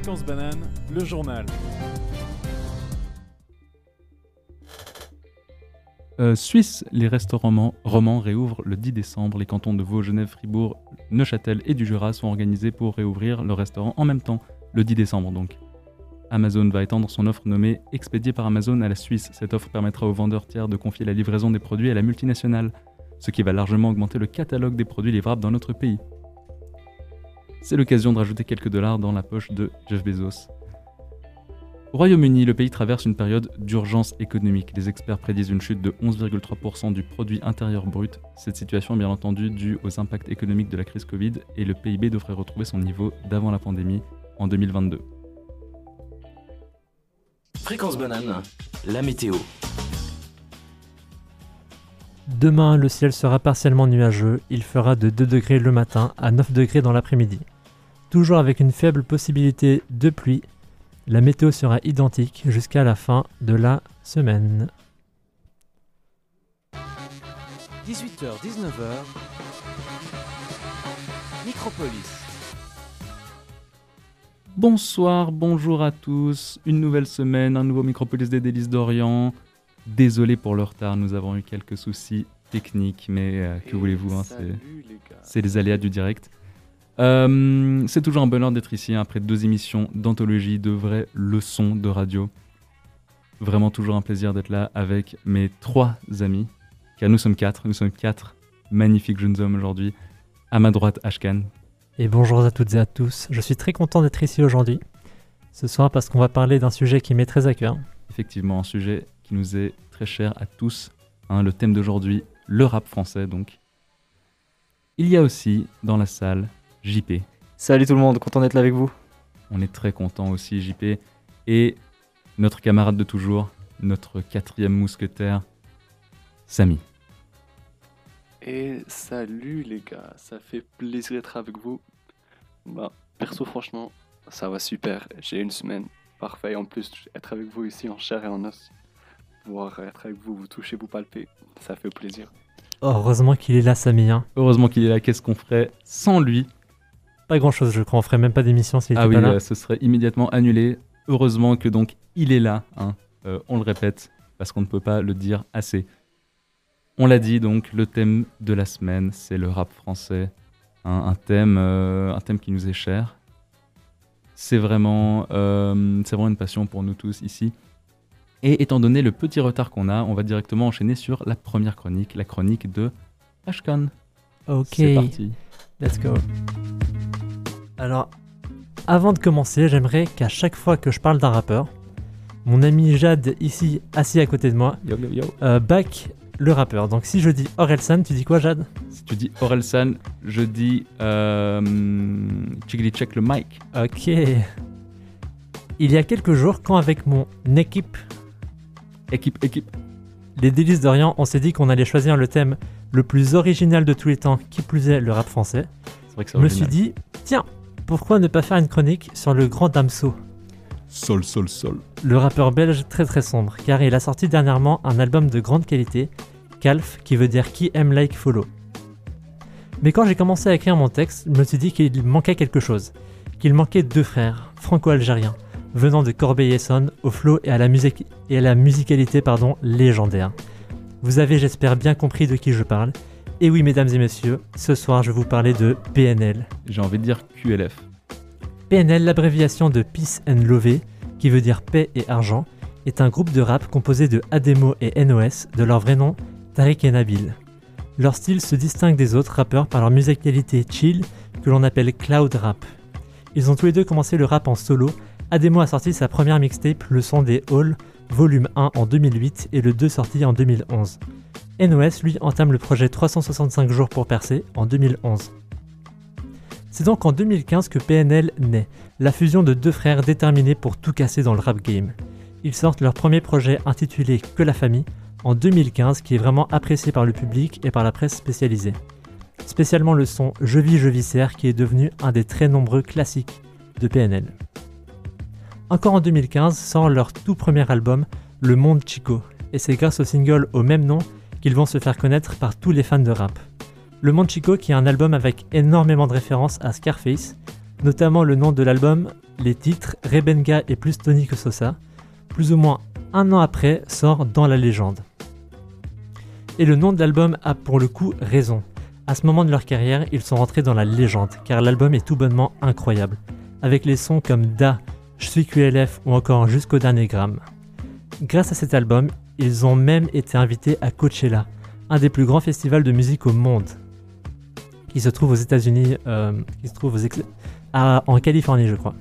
Fréquence banane, le journal. Suisse, les restaurants romans réouvrent le 10 décembre. Les cantons de Vaud, Genève, Fribourg, Neuchâtel et du Jura sont organisés pour réouvrir leurs restaurants en même temps, le 10 décembre donc. Amazon va étendre son offre nommée « Expédié par Amazon » à la Suisse. Cette offre permettra aux vendeurs tiers de confier la livraison des produits à la multinationale, ce qui va largement augmenter le catalogue des produits livrables dans notre pays. C'est l'occasion de rajouter quelques dollars dans la poche de Jeff Bezos. Au Royaume-Uni, le pays traverse une période d'urgence économique. Les experts prédisent une chute de 11,3% du produit intérieur brut. Cette situation est bien entendu due aux impacts économiques de la crise Covid et le PIB devrait retrouver son niveau d'avant la pandémie en 2022. Fréquence banane, la météo. Demain, le ciel sera partiellement nuageux. Il fera de 2 degrés le matin à 9 degrés dans l'après-midi. Toujours avec une faible possibilité de pluie, la météo sera identique jusqu'à la fin de la semaine. 18h-19h, Micropolis. Bonsoir, bonjour à tous. Une nouvelle semaine, un nouveau Micropolis des délices d'Orient. Désolé pour le retard, nous avons eu quelques soucis techniques, mais que voulez-vous, hein, c'est les aléas du direct. C'est toujours un bonheur d'être ici, hein, après 2 émissions d'anthologie, de vraies leçons de radio. Vraiment toujours un plaisir d'être là avec mes 3 amis, car nous sommes 4 magnifiques jeunes hommes aujourd'hui. À ma droite, Ashkan. Et bonjour à toutes et à tous, je suis très content d'être ici aujourd'hui, ce soir, parce qu'on va parler d'un sujet qui m'est très à cœur. Effectivement, un sujet qui nous est très cher à tous, hein, le thème d'aujourd'hui, le rap français donc. Il y a aussi, dans la salle, JP. Salut tout le monde, content d'être là avec vous. On est très content aussi, JP. Et notre camarade de toujours, notre 4e mousquetaire, Samy. Et salut les gars, ça fait plaisir d'être avec vous. Bah, perso franchement, ça va super, j'ai une semaine parfaite. En plus, être avec vous ici en chair et en os, pouvoir être avec vous, vous toucher, vous palper, ça fait plaisir. Heureusement qu'il est là, Samy. Hein. Heureusement qu'il est là, qu'est-ce qu'on ferait sans lui? Pas grand-chose, je crois, on ferait même pas d'émission s'il était pas là. Ah oui, ce serait immédiatement annulé. Heureusement que donc il est là, hein. On le répète, parce qu'on ne peut pas le dire assez. On l'a dit donc, le thème de la semaine, c'est le rap français. Hein, un thème qui nous est cher. C'est vraiment une passion pour nous tous ici. Et étant donné le petit retard qu'on a, on va directement enchaîner sur la première chronique, la chronique de Ashkan. Ok, c'est parti. Let's go. Alors, avant de commencer, j'aimerais qu'à chaque fois que je parle d'un rappeur, mon ami Jade, ici, assis à côté de moi, back le rappeur. Donc si je dis Orelsan, tu dis quoi, Jade? Si tu dis Orelsan, je dis... Chiggly check le mic. Ok. Il y a quelques jours, quand avec mon équipe... Les délices d'Orient, on s'est dit qu'on allait choisir le thème le plus original de tous les temps, qui plus est le rap français. C'est vrai que c'est original. Je me suis dit, tiens, pourquoi ne pas faire une chronique sur le grand Damso? Sol. Le rappeur belge très très sombre, car il a sorti dernièrement un album de grande qualité, QALF, qui veut dire qui aime like follow. Mais quand j'ai commencé à écrire mon texte, je me suis dit qu'il manquait quelque chose, qu'il manquait 2 frères, franco-algériens, venant de Corbeil-Essonne, au flow et à la musicalité légendaire. Vous avez, j'espère, bien compris de qui je parle. Et oui, mesdames et messieurs, ce soir, je vais vous parler de PNL. J'ai envie de dire QLF. PNL, l'abréviation de Peace and Love, qui veut dire paix et argent, est un groupe de rap composé de Ademo et NOS, de leur vrai nom, Tariq et Nabil. Leur style se distingue des autres rappeurs par leur musicalité chill, que l'on appelle cloud rap. Ils ont tous les deux commencé le rap en solo. Ademo a sorti sa première mixtape, Le Son des Halls, volume 1 en 2008 et le 2 sorti en 2011. NOS, lui, entame le projet 365 jours pour percer en 2011. C'est donc en 2015 que PNL naît, la fusion de 2 frères déterminés pour tout casser dans le rap game. Ils sortent leur premier projet intitulé Que la Famille en 2015, qui est vraiment apprécié par le public et par la presse spécialisée. Spécialement le son Je vis serre, qui est devenu un des très nombreux classiques de PNL. Encore en 2015 sort leur tout premier album, Le Monde Chico, et c'est grâce au single au même nom qu'ils vont se faire connaître par tous les fans de rap. Le Monde Chico, qui est un album avec énormément de références à Scarface, notamment le nom de l'album les titres Rebenga et Plus Tony que Sosa. Plus ou moins un an après sort Dans la légende. Et le nom de l'album a pour le coup raison. À ce moment de leur carrière, ils sont rentrés dans la légende, car l'album est tout bonnement incroyable, avec les sons comme Da, Je suis QALF ou encore Jusqu'au dernier gramme. Grâce à cet album, ils ont même été invités à Coachella, un des plus grands festivals de musique au monde, qui se trouve aux États-Unis, en Californie je crois.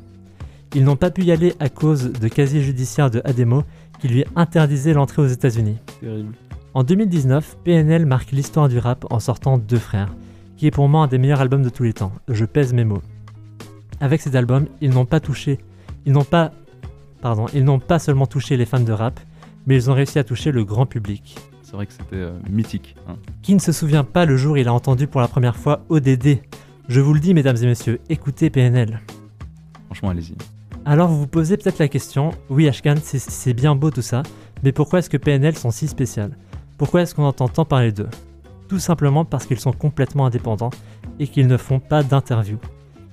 Ils n'ont pas pu y aller à cause de casier judiciaire de Ademo qui lui interdisait l'entrée aux États-Unis. En 2019, PNL marque l'histoire du rap en sortant Deux Frères, qui est pour moi un des meilleurs albums de tous les temps, je pèse mes mots. Avec cet album, ils n'ont pas seulement touché les fans de rap, mais ils ont réussi à toucher le grand public. C'est vrai que c'était mythique. Hein. Qui ne se souvient pas le jour où il a entendu pour la première fois ODD? Je vous le dis mesdames et messieurs, écoutez PNL. Franchement, allez-y. Alors vous vous posez peut-être la question, oui Ashkan, c'est bien beau tout ça, mais pourquoi est-ce que PNL sont si spéciales? Pourquoi est-ce qu'on entend tant parler d'eux? Tout simplement parce qu'ils sont complètement indépendants et qu'ils ne font pas d'interview.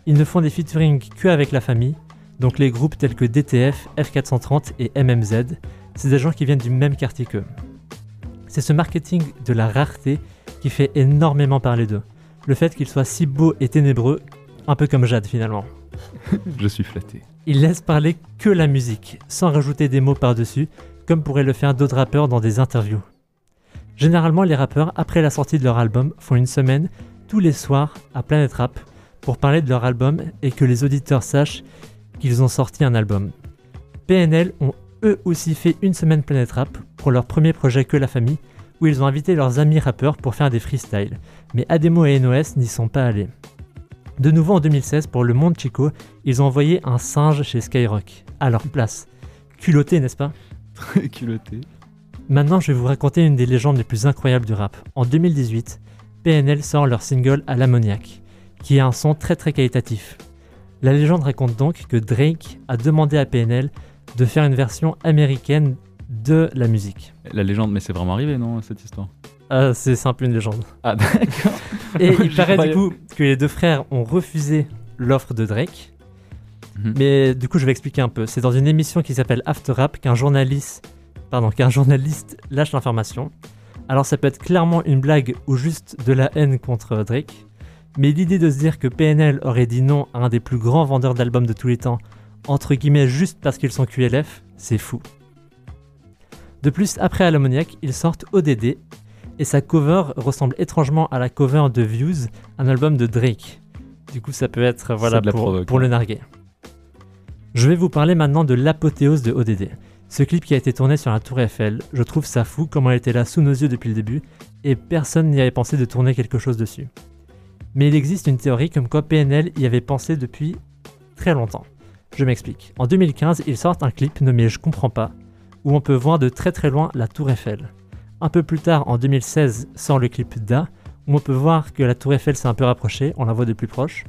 Ils ne font des featuring que avec la famille, donc les groupes tels que DTF, F430 et MMZ, c'est des gens qui viennent du même quartier qu'eux. C'est ce marketing de la rareté qui fait énormément parler d'eux. Le fait qu'ils soient si beaux et ténébreux, un peu comme Jade finalement. Je suis flatté. Ils laissent parler que la musique, sans rajouter des mots par-dessus, comme pourraient le faire d'autres rappeurs dans des interviews. Généralement, les rappeurs, après la sortie de leur album, font une semaine, tous les soirs, à Planète Rap, pour parler de leur album et que les auditeurs sachent qu'ils ont sorti un album. PNL ont eux aussi fait une semaine Planète Rap pour leur premier projet Que la Famille, où ils ont invité leurs amis rappeurs pour faire des freestyles, mais Ademo et NOS n'y sont pas allés. De nouveau en 2016 pour Le Monde Chico, ils ont envoyé un singe chez Skyrock, à leur place. Culotté, n'est-ce pas? Très culotté. Maintenant je vais vous raconter une des légendes les plus incroyables du rap. En 2018, PNL sort leur single à l'ammoniaque, qui a un son très très qualitatif. La légende raconte donc que Drake a demandé à PNL de faire une version américaine de la musique. La légende, mais c'est vraiment arrivé, non, cette histoire? C'est simple, une légende. Ah d'accord. Et il paraît du coup que les deux frères ont refusé l'offre de Drake. Mais du coup je vais expliquer un peu. C'est dans une émission qui s'appelle After Rap qu'un journaliste lâche l'information. Alors ça peut être clairement une blague ou juste de la haine contre Drake. Mais l'idée de se dire que PNL aurait dit non à un des plus grands vendeurs d'albums de tous les temps, entre guillemets juste parce qu'ils sont QALF, c'est fou. De plus, après à l'ammoniaque, ils sortent ODD, et sa cover ressemble étrangement à la cover de Views, un album de Drake. Du coup ça peut être voilà, pour le narguer. Je vais vous parler maintenant de l'apothéose de ODD. Ce clip qui a été tourné sur la tour Eiffel, je trouve ça fou comment elle était là sous nos yeux depuis le début, et personne n'y avait pensé de tourner quelque chose dessus. Mais il existe une théorie comme quoi PNL y avait pensé depuis très longtemps. Je m'explique. En 2015, ils sortent un clip nommé Je comprends pas, où on peut voir de très très loin la tour Eiffel. Un peu plus tard, en 2016, sort le clip Da, où on peut voir que la tour Eiffel s'est un peu rapprochée, on la voit de plus proche.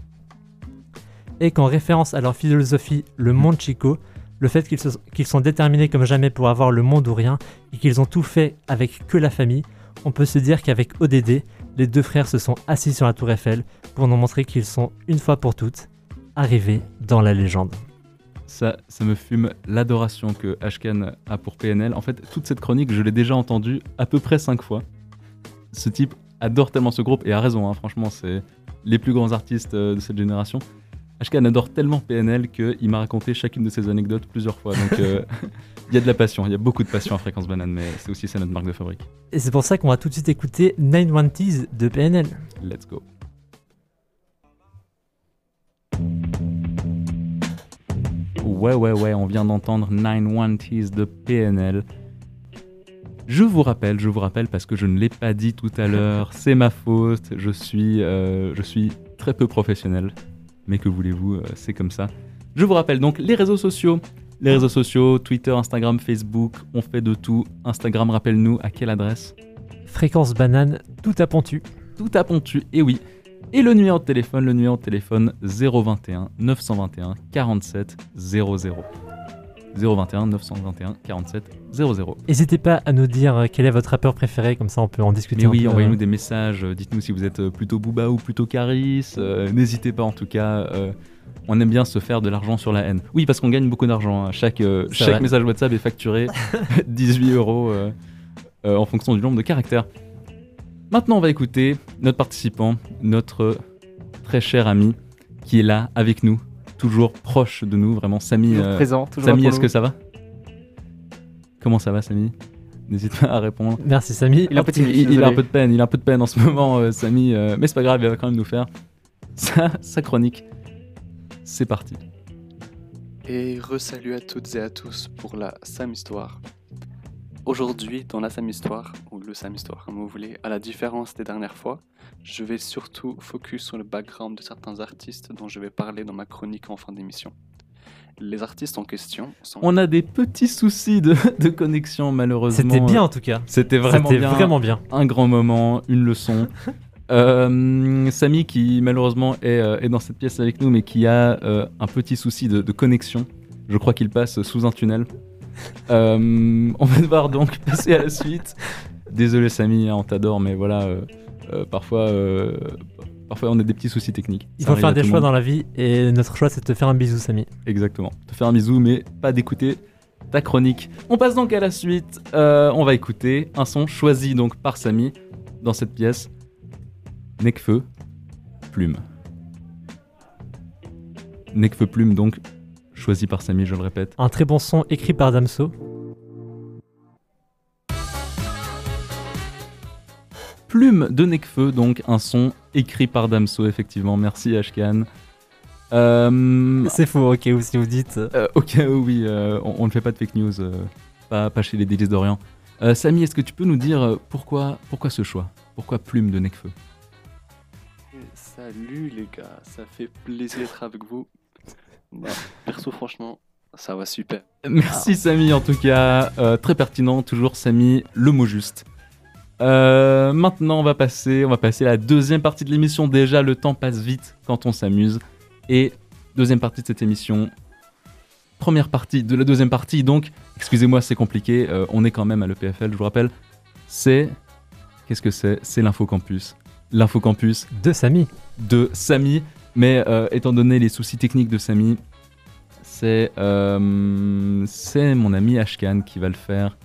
Et qu'en référence à leur philosophie, le monde Chico, le fait qu'ils sont déterminés comme jamais pour avoir le monde ou rien, et qu'ils ont tout fait avec que la famille, on peut se dire qu'avec ODD, les deux frères se sont assis sur la tour Eiffel pour nous montrer qu'ils sont, une fois pour toutes, arrivés dans la légende. Ça me fume l'adoration que Ashkan a pour PNL. En fait, toute cette chronique, je l'ai déjà entendue à peu près 5 fois. Ce type adore tellement ce groupe, et a raison, hein, franchement, c'est les plus grands artistes de cette génération. Ashkan adore tellement PNL qu'il m'a raconté chacune de ses anecdotes plusieurs fois. Donc il y a de la passion, il y a beaucoup de passion à Fréquence Banane, mais c'est aussi ça notre marque de fabrique. Et c'est pour ça qu'on va tout de suite écouter 910 de PNL. Let's go. Ouais, on vient d'entendre 910 de PNL. Je vous rappelle parce que je ne l'ai pas dit tout à l'heure, c'est ma faute, je suis très peu professionnel, mais que voulez-vous, c'est comme ça. Je vous rappelle donc les réseaux sociaux, Twitter, Instagram, Facebook, on fait de tout. Instagram, rappelle-nous à quelle adresse? Fréquence Banane, tout à Pontu, et oui. Et le numéro de téléphone 021 921 47 00. 021 921 47 00. N'hésitez pas à nous dire quel est votre rappeur préféré, comme ça on peut en discuter. Mais oui, envoyez-nous des messages, dites-nous si vous êtes plutôt Booba ou plutôt Karis, n'hésitez pas en tout cas. on aime bien se faire de l'argent sur la haine. Oui, parce qu'on gagne beaucoup d'argent. Hein. Chaque message WhatsApp est facturé 18 € en fonction du nombre de caractères. Maintenant, on va écouter notre participant, notre très cher ami qui est là avec nous, toujours proche de nous, vraiment Samy. Présent, toujours Samy, est-ce que ça va ? Comment ça va, Samy ? N'hésite pas à répondre. Merci Samy. Il a un peu de peine en ce moment, Samy, mais c'est pas grave, il va quand même nous faire sa chronique. C'est parti. Et re-salut à toutes et à tous pour la Sam Histoire. Aujourd'hui, dans la Sam Histoire, ou le Sam Histoire comme vous voulez, à la différence des dernières fois, je vais surtout focus sur le background de certains artistes dont je vais parler dans ma chronique en fin d'émission. Les artistes en question sont... On a des petits soucis de connexion, malheureusement. C'était bien, en tout cas. C'était vraiment bien. Un grand moment, une leçon. Samy, qui malheureusement est dans cette pièce avec nous, mais qui a un petit souci de connexion. Je crois qu'il passe sous un tunnel. On va devoir donc passer à la suite. Désolé, Samy, on t'adore, mais voilà, parfois, on a des petits soucis techniques. Il faut faire des choix dans la vie, et notre choix, c'est de te faire un bisou, Samy. Exactement. Te faire un bisou, mais pas d'écouter ta chronique. On passe donc à la suite. On va écouter un son choisi donc par Samy dans cette pièce. Nekfeu, Plume. Nekfeu, Plume, donc, choisi par Samy, je le répète. Un très bon son écrit par Damso. Plume de Nekfeu, donc un son écrit par Damso, effectivement. Merci Ashkan. C'est faux, au cas où, si vous dites. Au cas où, oui, on ne fait pas de fake news, pas chez les délices d'Orient. Samy, est-ce que tu peux nous dire pourquoi ce choix ? Pourquoi Plume de Nekfeu ? Salut les gars, ça fait plaisir d'être avec vous. Bah, perso, franchement, ça va super. Merci Samy, en tout cas. Très pertinent, toujours Samy, le mot juste. Maintenant, on va passer à la deuxième partie de l'émission. Déjà, le temps passe vite quand on s'amuse. Et deuxième partie de cette émission, première partie de la deuxième partie. Donc, excusez-moi, c'est compliqué. On est quand même à l'EPFL, je vous rappelle. Qu'est-ce que c'est ? C'est l'Infocampus. L'Infocampus de Samy. Mais étant donné les soucis techniques de Samy, c'est mon ami Ashkan qui va le faire.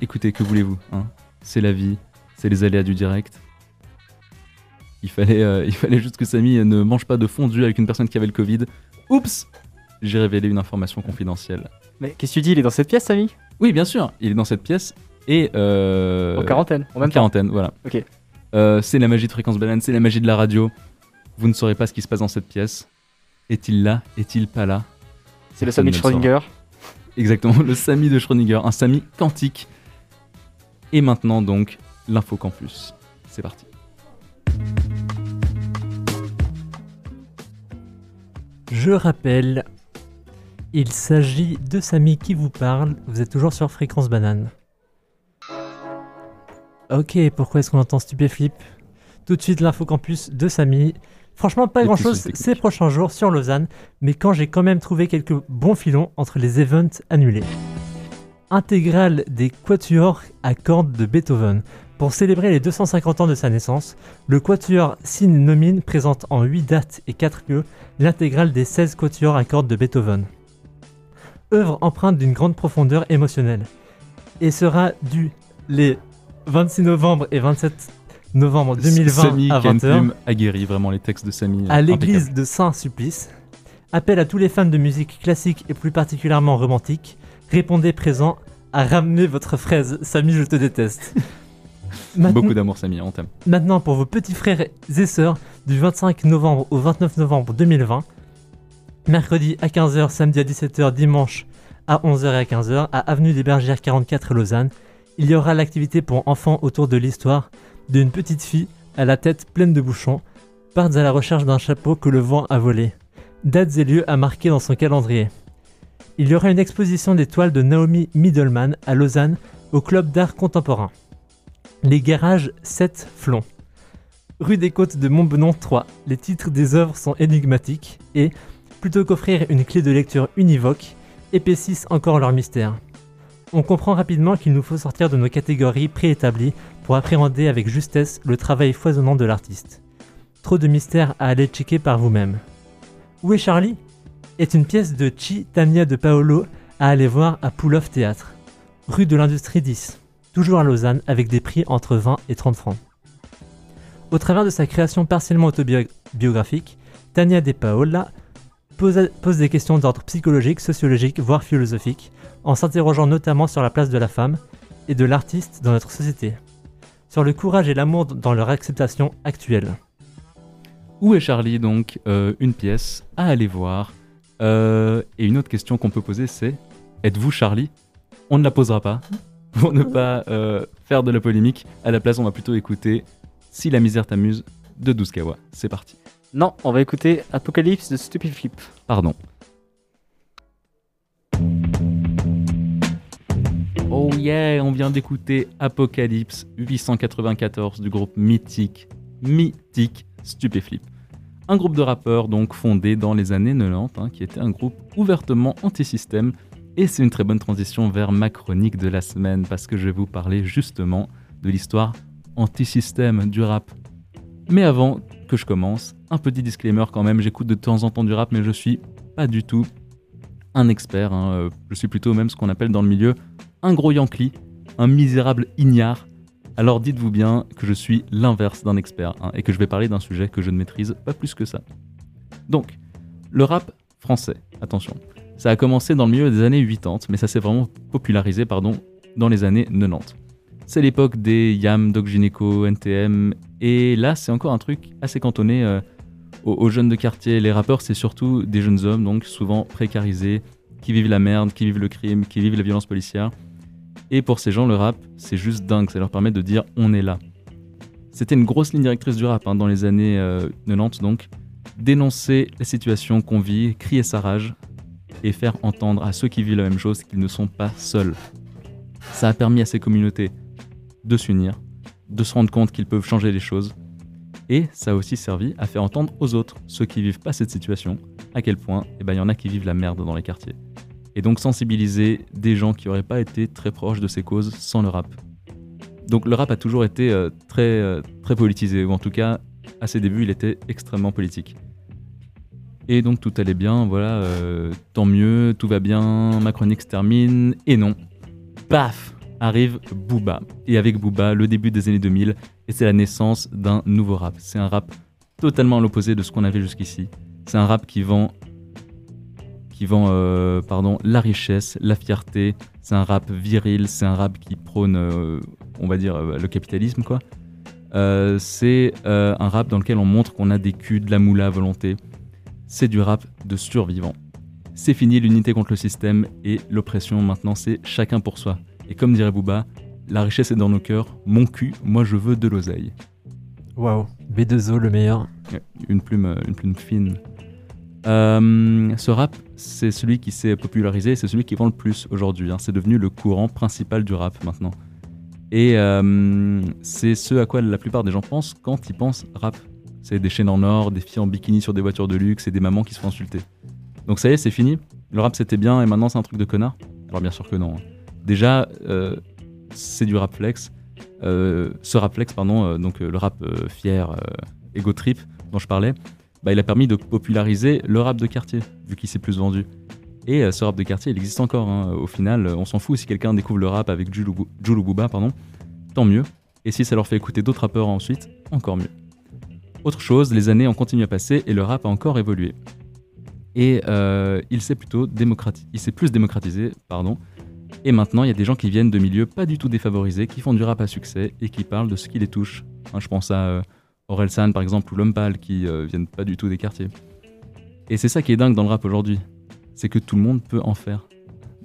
Écoutez, que voulez-vous hein ? C'est la vie, c'est les aléas du direct. Il fallait juste que Samy ne mange pas de fondue avec une personne qui avait le Covid. Oups ! J'ai révélé une information confidentielle. Mais qu'est-ce que tu dis ? Il est dans cette pièce, Samy ? Oui, bien sûr, il est dans cette pièce et... en quarantaine, en même temps. Quarantaine, voilà. Ok. C'est la magie de Fréquence banane, c'est la magie de la radio. Vous ne saurez pas ce qui se passe dans cette pièce. Est-il là ? Est-il pas là ? C'est le Samy de Schrödinger. Exactement, le Samy de Schrödinger, un Samy quantique. Et maintenant donc, l'Infocampus. C'est parti. Je rappelle, il s'agit de Samy qui vous parle, vous êtes toujours sur Fréquence Banane. Ok, pourquoi est-ce qu'on entend Stupéflip ? Tout de suite l'Infocampus de Samy. Franchement, pas grand-chose ces prochains jours sur Lausanne, mais quand j'ai quand même trouvé quelques bons filons entre les events annulés. Intégrale des quatuors à cordes de Beethoven. Pour célébrer les 250 ans de sa naissance, le quatuor Sine Nomine présente en 8 dates et 4 lieux l'intégrale des 16 quatuors à cordes de Beethoven. Œuvre empreinte d'une grande profondeur émotionnelle. Et sera due les 26 novembre et 27 novembre 2020 Samy, à 20h, aguerri vraiment les textes de Samy. À l'église impeccable. De Saint-Sulpice, appel à tous les fans de musique classique et plus particulièrement romantique, répondez présent à ramener votre fraise, Samy je te déteste. Beaucoup d'amour Samy, on t'aime. Maintenant pour vos petits frères et sœurs du 25 novembre au 29 novembre 2020, mercredi à 15h, samedi à 17h, dimanche à 11h et à 15h à avenue des Bergères 44 Lausanne, il y aura l'activité pour enfants autour de l'histoire d'une petite fille à la tête pleine de bouchons, partent à la recherche d'un chapeau que le vent a volé. Dates et lieux à marquer dans son calendrier. Il y aura une exposition des toiles de Naomi Middleman à Lausanne au Club d'Art Contemporain. Les garages 7 Flon. Rue des Côtes de Montbenon 3. Les titres des œuvres sont énigmatiques et, plutôt qu'offrir une clé de lecture univoque, épaississent encore leur mystère. On comprend rapidement qu'il nous faut sortir de nos catégories préétablies pour appréhender avec justesse le travail foisonnant de l'artiste. Trop de mystères à aller checker par vous-même. Où est Charlie est une pièce de Chi Tania de Paolo à aller voir à Pulloff Théâtre, rue de l'Industrie 10, toujours à Lausanne, avec des prix entre 20 et 30 francs. Au travers de sa création partiellement autobiographique, Tania de Paola pose des questions d'ordre psychologique, sociologique, voire philosophique, en s'interrogeant notamment sur la place de la femme et de l'artiste dans notre société, sur le courage et l'amour dans leur acceptation actuelle. Où est Charlie donc une pièce à aller voir. Et une autre question qu'on peut poser, c'est êtes-vous Charlie? On ne la posera pas pour ne pas faire de la polémique. À la place, on va plutôt écouter Si la misère t'amuse de Douskawa. C'est parti. Non, on va écouter Apocalypse de Stupéflip. Pardon. Oh yeah, on vient d'écouter Apocalypse 894 du groupe mythique Stupéflip. Un groupe de rappeurs donc fondé dans les années 90, qui était un groupe ouvertement anti-système. Et c'est une très bonne transition vers ma chronique de la semaine, parce que je vais vous parler justement de l'histoire anti-système du rap. Mais avant que je commence, un petit disclaimer quand même, j'écoute de temps en temps du rap, mais je suis pas du tout un expert. Je suis plutôt même ce qu'on appelle dans le milieu un gros yankli, un misérable ignare. Alors dites-vous bien que je suis l'inverse d'un expert et que je vais parler d'un sujet que je ne maîtrise pas plus que ça. Donc, le rap français, attention, ça a commencé dans le milieu des années 80, mais ça s'est vraiment popularisé dans les années 90. C'est l'époque des IAM, Doc Gynéco, NTM, et là c'est encore un truc assez cantonné aux jeunes de quartier. Les rappeurs, c'est surtout des jeunes hommes, donc souvent précarisés, qui vivent la merde, qui vivent le crime, qui vivent la violence policière. Et pour ces gens, le rap, c'est juste dingue, ça leur permet de dire « on est là ». C'était une grosse ligne directrice du rap dans les années 90, donc dénoncer la situation qu'on vit, crier sa rage et faire entendre à ceux qui vivent la même chose qu'ils ne sont pas seuls. Ça a permis à ces communautés de s'unir, de se rendre compte qu'ils peuvent changer les choses, et ça a aussi servi à faire entendre aux autres, ceux qui vivent pas cette situation, à quel point y en a qui vivent la merde dans les quartiers. Et donc sensibiliser des gens qui n'auraient pas été très proches de ces causes sans le rap. Donc le rap a toujours été très politisé, ou en tout cas, à ses débuts, il était extrêmement politique. Et donc tout allait bien, voilà, tant mieux, tout va bien, ma chronique se termine, et non. Paf, arrive Booba. Et avec Booba, le début des années 2000, et c'est la naissance d'un nouveau rap. C'est un rap totalement à l'opposé de ce qu'on avait jusqu'ici. C'est un rap qui vend la richesse, la fierté. C'est un rap viril, c'est un rap qui prône, on va dire, le capitalisme, quoi. C'est un rap dans lequel on montre qu'on a des culs, de la moula à volonté. C'est du rap de survivants. C'est fini l'unité contre le système et l'oppression. Maintenant, c'est chacun pour soi. Et comme dirait Booba, la richesse est dans nos cœurs. Mon cul, moi je veux de l'oseille. Waouh, B2O le meilleur. Une plume fine. Ce rap, c'est celui qui s'est popularisé, c'est celui qui vend le plus aujourd'hui. C'est devenu le courant principal du rap maintenant. Et c'est ce à quoi la plupart des gens pensent quand ils pensent rap. C'est des chaînes en or, des filles en bikini sur des voitures de luxe et des mamans qui se font insulter. Donc ça y est, c'est fini. Le rap, c'était bien et maintenant, c'est un truc de connard. Alors bien sûr que non. Déjà, c'est du rap flex. Ce rap flex, donc le rap fier, ego trip dont je parlais, il a permis de populariser le rap de quartier, vu qu'il s'est plus vendu. Et ce rap de quartier, il existe encore. Au final, on s'en fout si quelqu'un découvre le rap avec Jul ou Booba, tant mieux. Et si ça leur fait écouter d'autres rappeurs ensuite, encore mieux. Autre chose, les années ont continué à passer et le rap a encore évolué. Et il s'est plus démocratisé, Et maintenant, il y a des gens qui viennent de milieux pas du tout défavorisés, qui font du rap à succès et qui parlent de ce qui les touche. Je pense à Orelsan par exemple, ou Lompal, qui viennent pas du tout des quartiers. Et c'est ça qui est dingue dans le rap aujourd'hui, c'est que tout le monde peut en faire.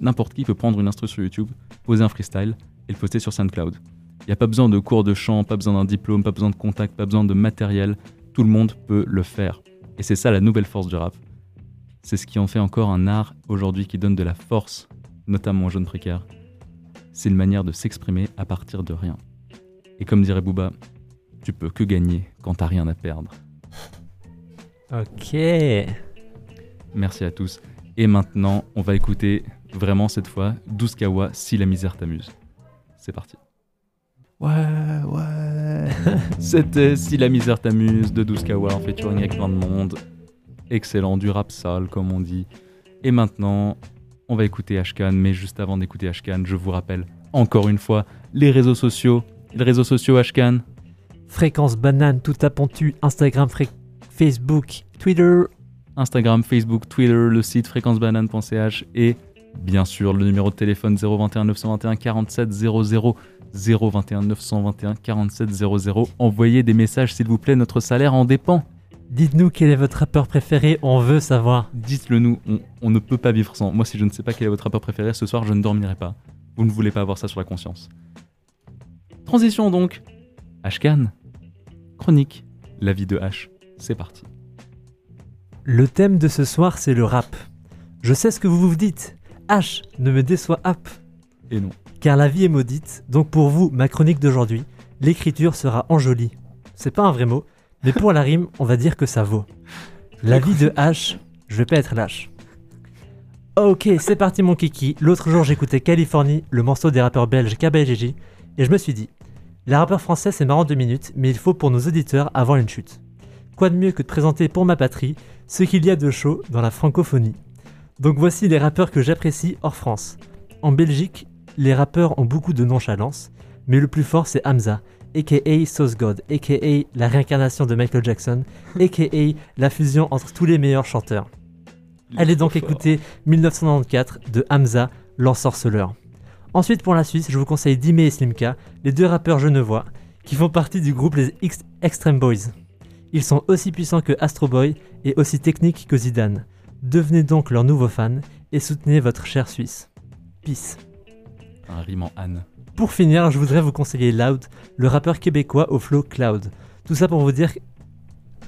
N'importe qui peut prendre une instru sur YouTube, poser un freestyle et le poster sur SoundCloud. Il n'y a pas besoin de cours de chant, pas besoin d'un diplôme, pas besoin de contacts, pas besoin de matériel, tout le monde peut le faire. Et c'est ça la nouvelle force du rap. C'est ce qui en fait encore un art aujourd'hui qui donne de la force, notamment aux jeunes précaires. C'est une manière de s'exprimer à partir de rien. Et comme dirait Booba, tu peux que gagner quand t'as rien à perdre. Ok. Merci à tous. Et maintenant, on va écouter vraiment cette fois Douskawa, Si la misère t'amuse. C'est parti. Ouais. C'était Si la misère t'amuse de Douskawa en featuring avec plein de monde. excellent, du rap sale comme on dit. Et maintenant, on va écouter Ashkan, mais juste avant d'écouter Ashkan, je vous rappelle encore une fois les réseaux sociaux Ashkan. Fréquence banane, tout à pontu, Instagram, Facebook, Twitter. Instagram, Facebook, Twitter, le site fréquencebanane.ch et bien sûr le numéro de téléphone 021 921 47 00 021 921 47 00. Envoyez des messages s'il vous plaît, notre salaire en dépend. Dites-nous quel est votre rappeur préféré, on veut savoir. Dites-le nous, on ne peut pas vivre sans. Moi si je ne sais pas quel est votre rappeur préféré, ce soir je ne dormirai pas. Vous ne voulez pas avoir ça sur la conscience. Transition donc. Ashkan, chronique, la vie de H, c'est parti. Le thème de ce soir, c'est le rap. Je sais ce que vous vous dites. H ne me déçoit app. Et non. Car la vie est maudite, donc pour vous, ma chronique d'aujourd'hui, l'écriture sera enjolie. C'est pas un vrai mot, mais pour la rime, on va dire que ça vaut. La vie de H, je vais pas être lâche. Ok, c'est parti mon kiki. L'autre jour, j'écoutais Californie, le morceau des rappeurs belges KBGG, et je me suis dit, les rappeurs français, c'est marrant 2 minutes, mais il faut pour nos auditeurs avoir une chute. Quoi de mieux que de présenter pour ma patrie ce qu'il y a de chaud dans la francophonie. Donc voici les rappeurs que j'apprécie hors France. En Belgique, les rappeurs ont beaucoup de nonchalance, mais le plus fort c'est Hamza, aka Sauce God, aka la réincarnation de Michael Jackson, aka la fusion entre tous les meilleurs chanteurs. Allez donc écouter 1994 de Hamza, l'ensorceleur. Ensuite pour la Suisse, je vous conseille Dime et Slimka, les deux rappeurs genevois, qui font partie du groupe les Extreme Boys. Ils sont aussi puissants que Astro Boy et aussi techniques que Zidane. Devenez donc leur nouveau fan et soutenez votre cher Suisse. Peace. Un rime en Anne. Pour finir, je voudrais vous conseiller Loud, le rappeur québécois au flow cloud. Tout ça pour vous dire...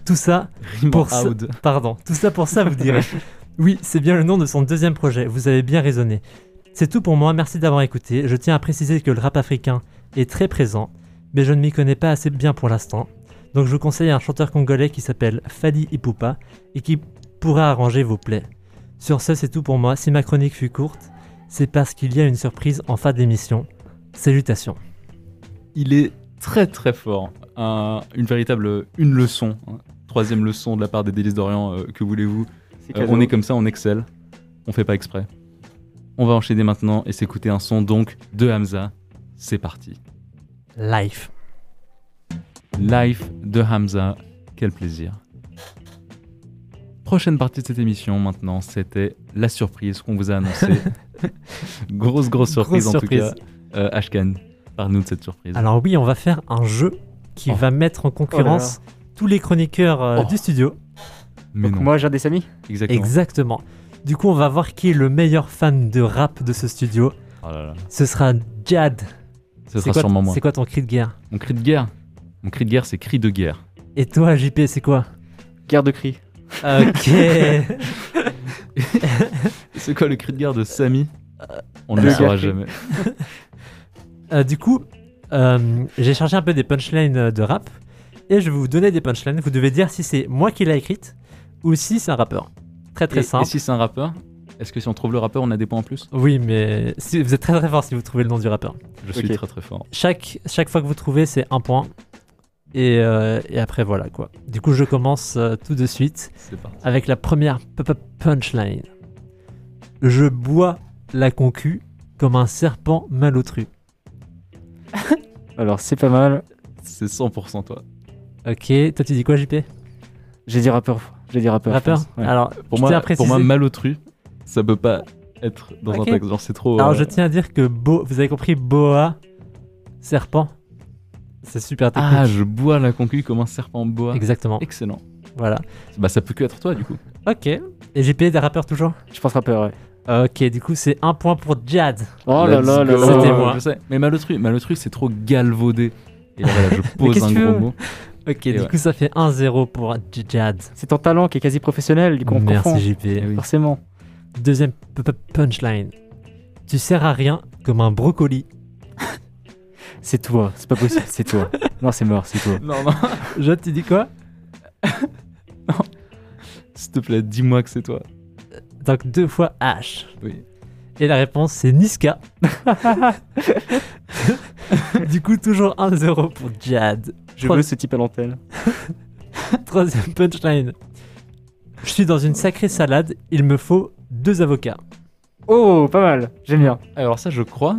Tout ça pour ça, vous direz. Oui, c'est bien le nom de son deuxième projet, vous avez bien raisonné. C'est tout pour moi, merci d'avoir écouté. Je tiens à préciser que le rap africain est très présent, mais je ne m'y connais pas assez bien pour l'instant. Donc je vous conseille un chanteur congolais qui s'appelle Fally Ipupa et qui pourra arranger vos plaies. Sur ce, c'est tout pour moi. Si ma chronique fut courte, c'est parce qu'il y a une surprise en fin d'émission. Salutations. Il est très très fort. Une leçon. Hein. Troisième leçon de la part des Délices d'Orient, que voulez-vous. On est comme ça, on excelle. On fait pas exprès. On va enchaîner maintenant et s'écouter un son donc de Hamza. C'est parti. Life. Life de Hamza, quel plaisir. Prochaine partie de cette émission maintenant, c'était la surprise qu'on vous a annoncée. grosse surprise. Tout cas. Ashkan, parle-nous de cette surprise. Alors oui, on va faire un jeu qui va mettre en concurrence tous les chroniqueurs du studio. Donc moi, j'ai des amis. Exactement. Du coup, on va voir qui est le meilleur fan de rap de ce studio. Oh là là. Ce sera Jad. C'est quoi ton cri de guerre? Mon cri de guerre, c'est cri de guerre. Et toi, JP, c'est quoi? Guerre de cri. Ok. C'est quoi le cri de guerre de Samy? On ne le saura jamais. Du coup, j'ai cherché un peu des punchlines de rap. Et je vais vous donner des punchlines. Vous devez dire si c'est moi qui l'ai écrite ou si c'est un rappeur. Très simple. Et si c'est un rappeur? Est-ce que si on trouve le rappeur, on a des points en plus? Oui, mais vous êtes très très fort si vous trouvez le nom du rappeur. Je suis très très fort. Chaque fois que vous trouvez, c'est un point. Et après, voilà quoi. Du coup, je commence tout de suite avec la première punchline. Je bois la concu comme un serpent malotru. Alors, c'est pas mal. C'est 100% toi. Ok, toi tu dis quoi, JP? J'ai dit rappeur. Ouais. Alors, pour moi, malotru, ça peut pas être dans un texte. Genre, c'est trop. Alors, je tiens à dire que vous avez compris, boa, serpent. C'est super technique. Ah, je bois la concu comme un serpent bois. Exactement. Excellent. Voilà. Bah, ça peut que être toi, du coup. Ok. Et j'ai payé des rappeurs toujours? Je pense rappeur, ouais. Ok, du coup, c'est un point pour Jad. Oh là là là. C'était moi. Je sais. Mais malotru, c'est trop galvaudé. Et là, voilà, je pose un gros mot. Ok, du coup, ça fait 1-0 pour Jad. C'est ton talent qui est quasi professionnel, du coup, on comprend. Merci, JP. Oui. Forcément. Deuxième punchline. Tu sers à rien comme un brocoli. C'est toi, c'est pas possible, c'est toi. Non, c'est mort, c'est toi. Non, Jade, tu dis quoi? Non. S'il te plaît, dis-moi que c'est toi. Donc 2 fois H. Oui. Et la réponse, c'est Niska. Du coup, toujours 1-0 pour Jad. Je veux ce type à l'antenne. Troisième punchline. Je suis dans une sacrée salade, il me faut 2 avocats. Oh, pas mal, j'aime bien. Alors ça, je crois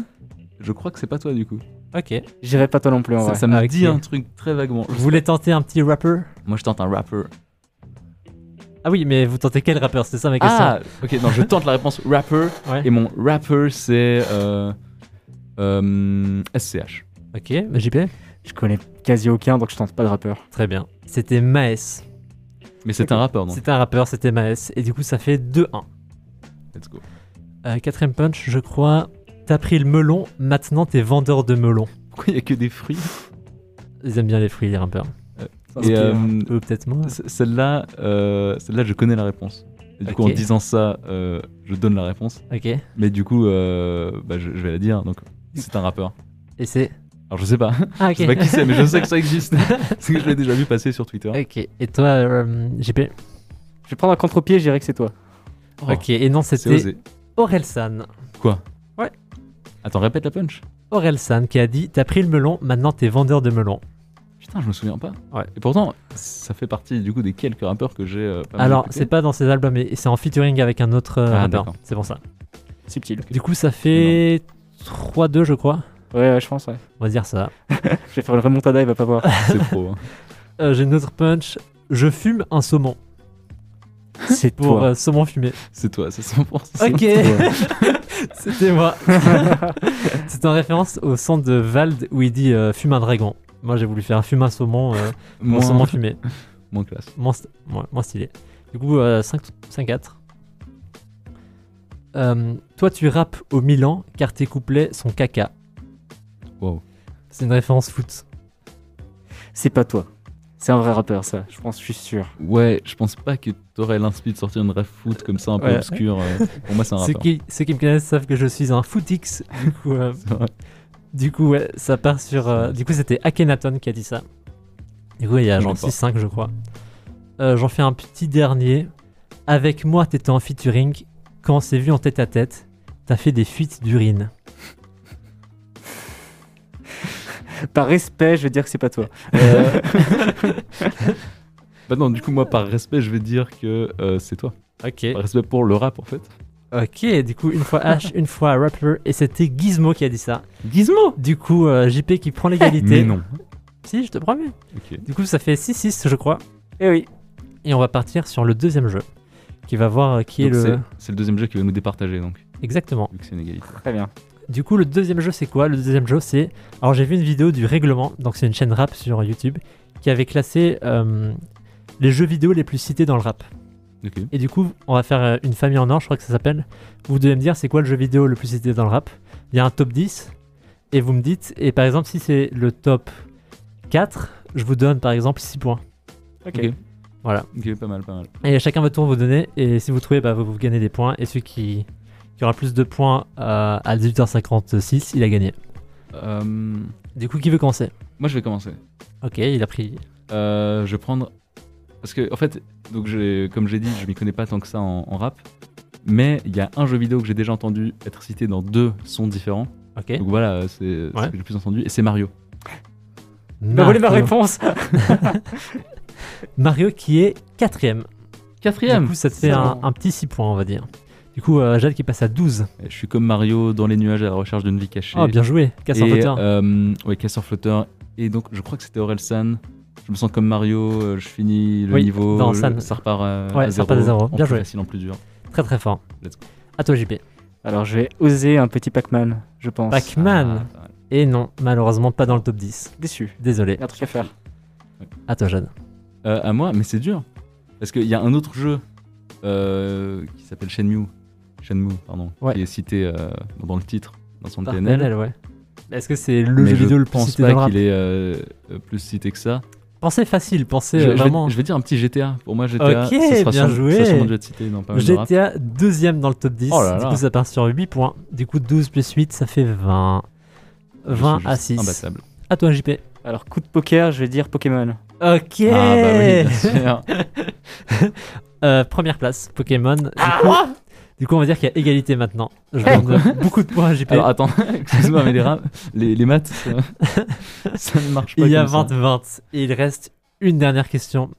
que c'est pas toi du coup. Ok. J'irai pas toi non plus en vrai. Ça me dit un truc très vaguement. Vous voulez tenter un petit rapper? Moi je tente un rapper. Ah oui, mais vous tentez quel rappeur? C'est ça ma question. Ah, ok, non, je tente la réponse rapper. Ouais. Et mon rapper c'est SCH. Ok, bah, JP? Je connais quasi aucun, donc je tente pas de rappeur. Très bien. C'était Maes. Mais c'est un rappeur, non? C'était un rappeur, c'était Maes. Et du coup, ça fait 2-1. Let's go. Quatrième punch, je crois. T'as pris le melon, maintenant t'es vendeur de melon. Pourquoi il y a que des fruits? Ils aiment bien les fruits, les rappeurs. Peut-être moi. Celle-là, je connais la réponse. Et du coup, en disant ça, je donne la réponse. Ok. Mais du coup, je vais la dire. Donc, c'est un rappeur. Et c'est... Alors je sais pas, je sais pas qui c'est, mais je sais que ça existe. Parce que je l'ai déjà vu passer sur Twitter. Ok, et toi, JP? Je vais prendre un contre-pied, je dirais que c'est toi. Oh. Ok, et non, c'était Orelsan. Quoi? Ouais. Attends, répète la punch. Orelsan qui a dit, t'as pris le melon, maintenant t'es vendeur de melon. Putain, je me souviens pas. Ouais. Et pourtant, ça fait partie du coup des quelques rappeurs que j'ai pas mal. Alors, c'est pas dans ses albums, mais c'est en featuring avec un autre rappeur. C'est pour ça. Subtil. Du coup, ça fait 3-2, je crois. Ouais, je pense, ouais. On va dire ça. Je vais faire une remontada, il va pas voir. C'est pro. Hein. J'ai une autre punch. Je fume un saumon. C'est pour saumon fumé. C'est toi, c'est 100%. Ok. C'était moi. C'est en référence au son de Vald où il dit fume un dragon. Moi, j'ai voulu faire fume un saumon, mon saumon fumé. Moins classe. Moins stylé. Du coup, 5-4. Toi, tu rappes au Milan car tes couplets sont caca. Wow. C'est une référence foot. C'est pas toi. C'est un vrai rappeur, ça. Je pense, je suis sûr. Ouais, je pense pas que t'aurais l'inspiration de sortir une ref foot comme ça, un peu obscure. Pour moi, c'est un rappeur. Ceux qui me connaissent savent que je suis un footix. Du coup, ouais, ça part sur. Du coup, c'était Akhenaton qui a dit ça. Du coup, il y a genre 6-5, je crois. J'en fais un petit dernier. Avec moi, t'étais en featuring. Quand on s'est vu en tête à tête, t'as fait des fuites d'urine. Par respect, je vais dire que c'est pas toi. Bah non, du coup, moi, par respect, je vais dire que c'est toi. Ok. Par respect pour le rap, en fait. Ok, du coup, une fois H, une fois rapper, et c'était Gizmo qui a dit ça. Gizmo? Du coup, JP qui prend l'égalité. Mais non. Si, je te promets. Okay. Du coup, ça fait 6-6, je crois. Eh oui. Et on va partir sur le deuxième jeu, qui va voir qui donc est le... C'est le deuxième jeu qui va nous départager, donc. Exactement. Vu que c'est une égalité. Très bien. Du coup, le deuxième jeu, c'est quoi? Le deuxième jeu, c'est... Alors, j'ai vu une vidéo du Règlement, donc c'est une chaîne rap sur YouTube, qui avait classé les jeux vidéo les plus cités dans le rap. Okay. Et du coup, on va faire une famille en or, je crois que ça s'appelle. Vous devez me dire, c'est quoi le jeu vidéo le plus cité dans le rap? Il y a un top 10, et vous me dites... Et par exemple, si c'est le top 4, je vous donne, par exemple, 6 points. Ok. Voilà. Ok, pas mal, pas mal. Et chacun votre tour, vous donnez, et si vous trouvez, bah, vous gagnez des points, et celui qui aura plus de points à 18h56, il a gagné. Du coup, qui veut commencer? Moi, je vais commencer. Ok, il a pris... je vais prendre... Parce que, en fait, donc comme j'ai dit, je m'y connais pas tant que ça en rap. Mais il y a un jeu vidéo que j'ai déjà entendu être cité dans 2 sons différents. Ok. Donc voilà, c'est ce que j'ai plus entendu. Et c'est Mario. Bah, volez ma réponse. Mario qui est 4ème. 4ème? Du coup, ça te fait un petit 6 points, on va dire. Du coup, Jade qui passe à 12. Je suis comme Mario dans les nuages à la recherche d'une vie cachée. Oh, bien joué, casseur-flotteur. Ouais, casseur-flotteur. Et donc, je crois que c'était Orelsan. Je me sens comme Mario, je finis le niveau. Non, ça repart à 0. Bien joué. Facile en plus dur. Très très fort. Let's go. À toi, JP. Alors, je vais oser un petit Pac-Man, je pense. Pac-Man? Et non, malheureusement, pas dans le top 10. Déçu. Désolé. Un truc à faire. Ouais. À toi, Jade. À moi? Mais c'est dur. Parce qu'il y a un autre jeu qui s'appelle Shenmue, pardon, qui est cité dans le titre, dans son PNL. Ouais. Est-ce que c'est le jeu vidéo le plus cité dans le rap? Je pense pas qu'il est plus cité que ça. Pensez facile, pensez vraiment... Je vais dire un petit GTA. Pour moi, GTA, okay, ça sera bien joué. Ça sera cité dans pas mal de rap. GTA, 2ème dans le top 10. Oh là là. Du coup, ça part sur 8 points. Du coup, 12 plus 8, ça fait 20. 20 à 6. Imbattable. À toi, JP. Alors, coup de poker, je vais dire Pokémon. Ok. Ah bah oui, bien sûr. Première place, Pokémon. Du coup, on va dire qu'il y a égalité maintenant. Je demande beaucoup de points à JP. Alors, attends, excuse-moi, mais les maths, ça ne marche pas. Il y a 20-20. Et il reste une dernière question.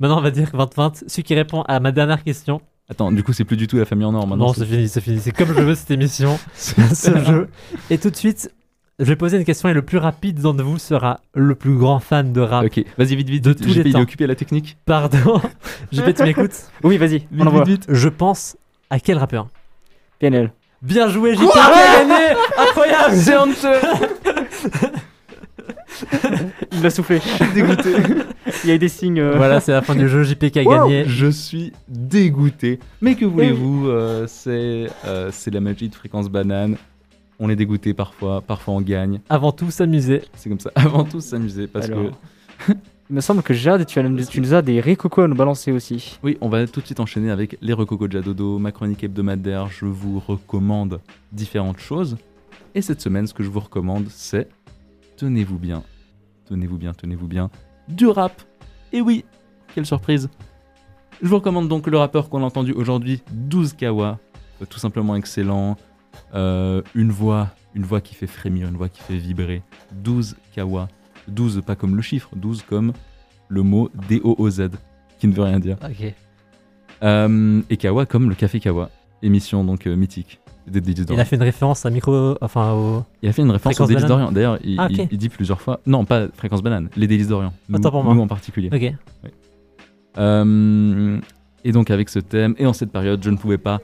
Maintenant, on va dire 20-20. Celui qui répond à ma dernière question. Attends, du coup, c'est plus du tout la famille en or maintenant. Non, c'est fini, c'est fini. C'est comme je veux cette émission, ce jeu. Et tout de suite, je vais poser une question et le plus rapide d'entre vous sera le plus grand fan de rap. Ok, vas-y, vite, vite. De tous les temps. Il est occupé à la technique. Pardon. JP, tu m'écoutes? Oui, vas-y. Vite, on vite, vite. Je pense à quel rappeur? PNL. Bien joué, JP. Gagné. Incroyable. C'est honteux. Il l'a soufflé. Je suis dégoûté. Il y a eu des signes. Voilà, c'est la fin du jeu. JP qui a gagné. Je suis dégoûté. Mais que voulez-vous, c'est la magie de Fréquence Banane. On est dégoûté parfois. Parfois, on gagne. Avant tout, s'amuser. C'est comme ça. Avant tout, s'amuser. Parce que. Il me semble que Jade, tu nous as des recocos à nous balancer aussi. Oui, on va tout de suite enchaîner avec les recocos de Jadodo, ma chronique hebdomadaire. Je vous recommande différentes choses. Et cette semaine, ce que je vous recommande, c'est. Tenez-vous bien, du rap. Et oui, quelle surprise. Je vous recommande donc le rappeur qu'on a entendu aujourd'hui, Douskawa, tout simplement excellent, une voix qui fait frémir, une voix qui fait vibrer. Douskawa, 12 pas comme le chiffre, 12 comme le mot D-O-O-Z, qui ne veut rien dire. Ok. Et Kawa comme le café Kawa, émission donc mythique. Il a fait une référence à micro, enfin au. Il a fait une référence aux délices d'Orient. D'ailleurs, il dit plusieurs fois. Non, pas Fréquence Banane, les délices d'Orient. Nous en particulier. Ok. Oui. Et donc avec ce thème et en cette période, je ne pouvais pas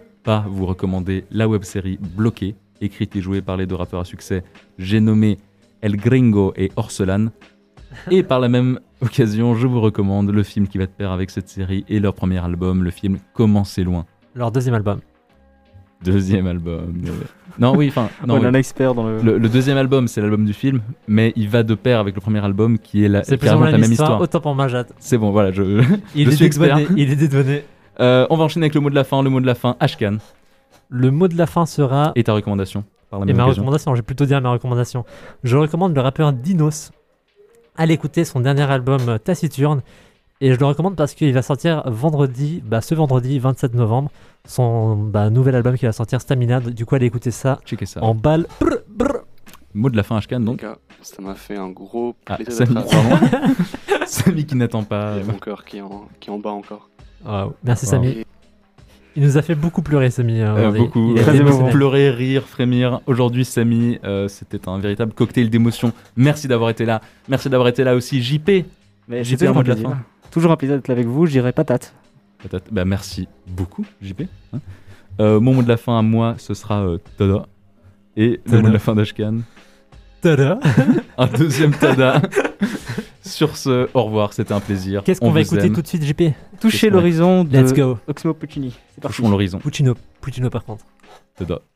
vous recommander la web-série Bloquée, écrite et jouée par les deux rappeurs à succès. J'ai nommé El Gringo et Orelsan. Et par la même occasion, je vous recommande le film qui va de pair avec cette série et leur premier album, le film Comment c'est loin. Leur deuxième album. Non, oui, enfin. On est un expert dans le. Le deuxième album, c'est l'album du film, mais il va de pair avec le premier album qui est la même histoire. Autant pour ma jatte. C'est bon, voilà, je suis expert. Il est dédouané. On va enchaîner avec le mot de la fin, Ashkan. Le mot de la fin sera. Et ta recommandation par la même occasion. Ma recommandation, je vais plutôt dire ma recommandation. Je recommande le rappeur Dinos. Allez écouter son dernier album Taciturne. Et je le recommande parce qu'il va sortir ce vendredi 27 novembre, son nouvel album qui va sortir, Stamina. Du coup, allez écouter ça. Checker ça. En balle. Brr, brr. Mot de la fin, Ashkan, donc. Ça m'a fait un gros plaisir d'être Samy qui n'attend pas. Et mon cœur qui en bat encore. Wow. Merci, Samy. Et... Il nous a fait beaucoup pleurer, Samy. Beaucoup. Il a pleurer, rire, frémir. Aujourd'hui, Samy, c'était un véritable cocktail d'émotions. Merci d'avoir été là. Merci d'avoir été là aussi, JP. Mais JP, le mot de la fin. Toujours un plaisir d'être là avec vous, je dirais patate. Bah merci beaucoup, JP. Mon mot de la fin à moi, ce sera tada. Et tada. Le mot de la fin d'Ashkan. Tada. Un deuxième tada. Sur ce, au revoir, c'était un plaisir. Qu'est-ce qu'on va écouter tout de suite, JP? Toucher l'horizon de Let's Go. Oxmo Puccino. C'est parti. Touchons l'horizon. Puccino par contre. Tada.